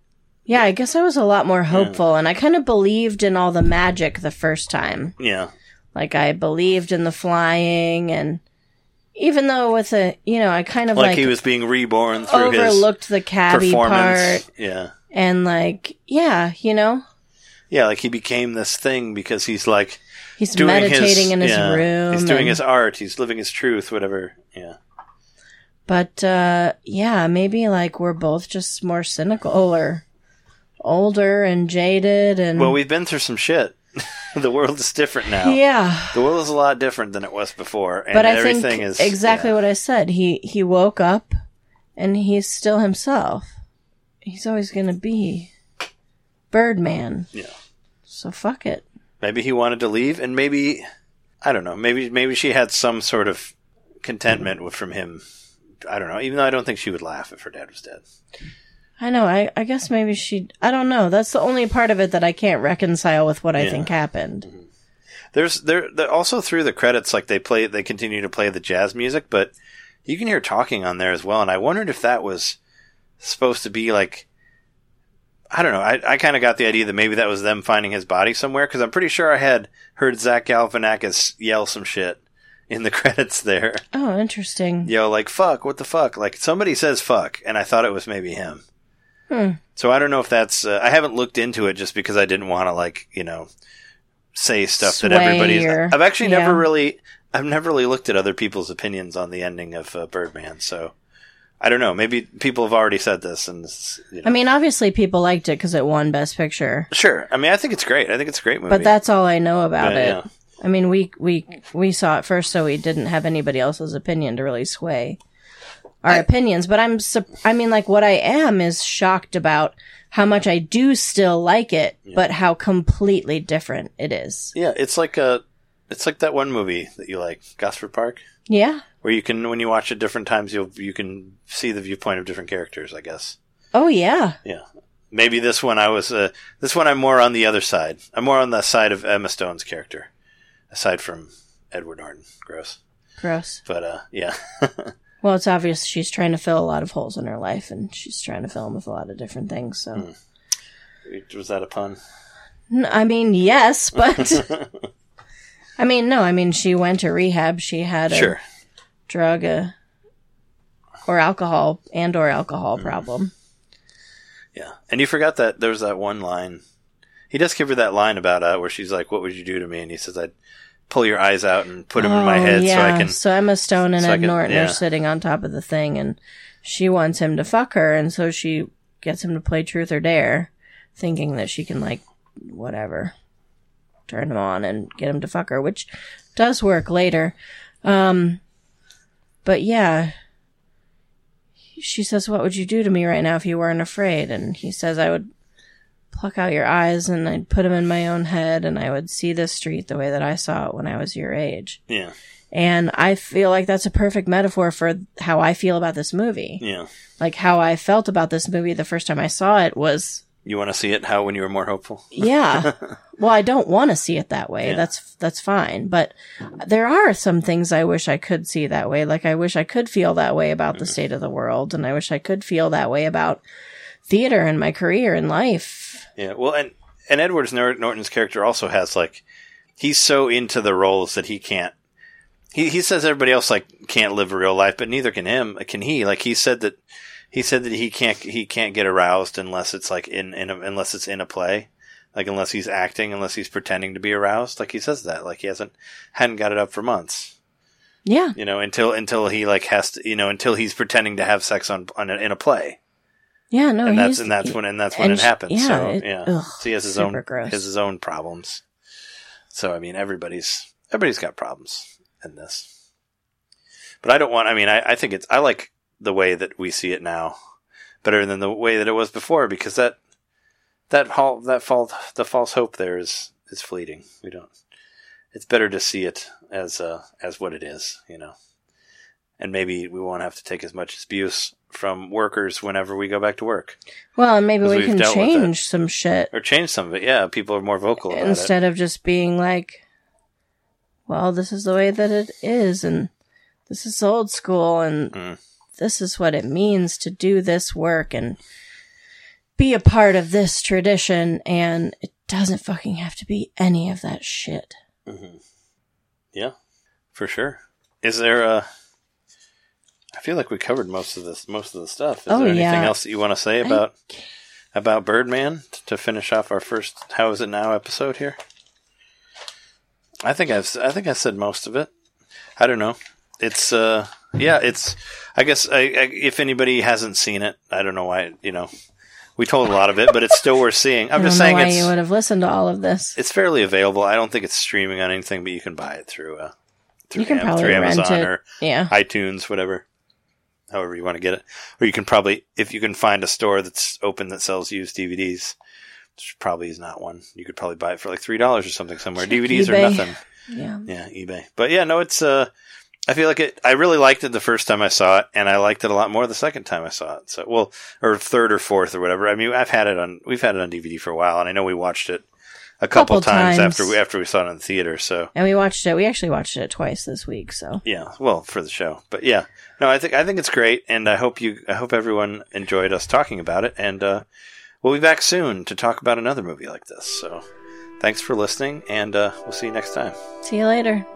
Yeah, I guess I was a lot more hopeful and I kind of believed in all the magic the first time. Yeah. Like I believed in the flying and. Even though with a, I kind of like he was being reborn through his overlooked the cabbie part. Yeah. And Yeah, like he became this thing because he's like. He's meditating in his room. He's doing his art. He's living his truth, whatever. Yeah. But, maybe like we're both just more cynical or older and jaded. And well, we've been through some shit. The world is different now. Yeah. The world is a lot different than it was before. And but I everything think is exactly what I said. He woke up and he's still himself. He's always going to be Birdman. Yeah. So fuck it. Maybe he wanted to leave and maybe, I don't know, maybe she had some sort of contentment from him. I don't know. Even though I don't think she would laugh if her dad was dead. I know. I guess maybe she. I don't know. That's the only part of it that I can't reconcile with what I think happened. Mm-hmm. They're also through the credits, like they continue to play the jazz music, but you can hear talking on there as well. And I wondered if that was supposed to be like, I don't know. I kind of got the idea that maybe that was them finding his body somewhere, because I'm pretty sure I had heard Zach Galifianakis yell some shit in the credits there. Oh, interesting. Like fuck, what the fuck? Like somebody says fuck, and I thought it was maybe him. So I don't know if that's I haven't looked into it just because I didn't want to say stuff sway that everybody's or, I've actually never really looked at other people's opinions on the ending of Birdman, so I don't know, maybe people have already said this and I mean obviously people liked it because it won Best Picture. Sure. I mean I think it's a great movie. But that's all I know about it. Yeah. I mean we saw it first, so we didn't have anybody else's opinion to really sway our opinions, but what I am is shocked about how much I do still like it, but how completely different it is. Yeah, it's like that one movie that you like, Gosford Park. Yeah, where you can, when you watch it different times, you can see the viewpoint of different characters, I guess. Oh yeah. Yeah, maybe this one I'm more on the other side. I'm more on the side of Emma Stone's character, aside from Edward Norton. Gross. But yeah. Well, it's obvious she's trying to fill a lot of holes in her life, and she's trying to fill them with a lot of different things. So, was that a pun? I mean, yes, but I mean, no. I mean, she went to rehab. She had a drug or alcohol problem. Yeah, and you forgot that there was that one line. He does give her that line about where she's like, "What would you do to me?" And he says, "I'd pull your eyes out and put them in my head so I can." So Emma Stone and Ed Norton are sitting on top of the thing, and she wants him to fuck her, and so she gets him to play Truth or Dare, thinking that she can turn him on and get him to fuck her, which does work later. But yeah, she says, "What would you do to me right now if you weren't afraid?" And he says, "I would pluck out your eyes and I'd put them in my own head and I would see this street the way that I saw it when I was your age. Yeah. And I feel like that's a perfect metaphor for how I feel about this movie. Yeah. Like how I felt about this movie the first time I saw it was... You want to see it how when you were more hopeful? Yeah. Well, I don't want to see it that way. Yeah. That's fine. But there are some things I wish I could see that way. Like I wish I could feel that way about the state of the world. And I wish I could feel that way about theater and my career and life. Yeah. Well, and Edward Norton's character also has like, he's so into the roles that he can't. He says everybody else like can't live a real life, but neither can him. Can he? Like he said that he can't get aroused unless it's like unless it's in a play, like unless he's acting, unless he's pretending to be aroused. Like he says that, like he hadn't got it up for months. Yeah, you know, until he like has to, you know, until he's pretending to have sex in a play. Yeah, no, and that's when it happens. Yeah, so so he has his own gross. Has his own problems. So I mean, everybody's got problems in this, but I don't want. I mean, I think it's I like the way that we see it now better than the way that it was before, because the false hope there is fleeting. We don't, it's better to see it as what it is, you know, and maybe we won't have to take as much abuse from workers whenever we go back to work. Well, and maybe we can change some shit or change some of it. Yeah. People are more vocal about it. Instead of just being like, well, this is the way that it is. And this is old school. And this is what it means to do this work and be a part of this tradition, and it doesn't fucking have to be any of that shit. Mm-hmm. Yeah, for sure. Is there a... I feel like we covered most of the stuff. Is there anything else that you want to say about Birdman to finish off our first How Is It Now episode here? I think I said most of it. I don't know. It's I guess if anybody hasn't seen it, I don't know why, you know, we told a lot of it, but it's still worth seeing. I'm just saying, you would have listened to all of this. It's fairly available. I don't think it's streaming on anything, but you can buy it through Amazon or iTunes, whatever, however you want to get it. Or you can probably, if you can find a store that's open that sells used DVDs, which probably is not one, you could probably buy it for like $3 or something somewhere. DVDs are nothing. Yeah, eBay. But yeah, no, it's I feel like I really liked it the first time I saw it, and I liked it a lot more the second time I saw it. So, well, or third or fourth or whatever. I mean, we've had it on DVD for a while, and I know we watched it a couple times after we saw it in the theater. So, and we actually watched it twice this week. So, yeah, well, for the show, but yeah, no, I think it's great, and I hope everyone enjoyed us talking about it, and we'll be back soon to talk about another movie like this. So, thanks for listening, and we'll see you next time. See you later.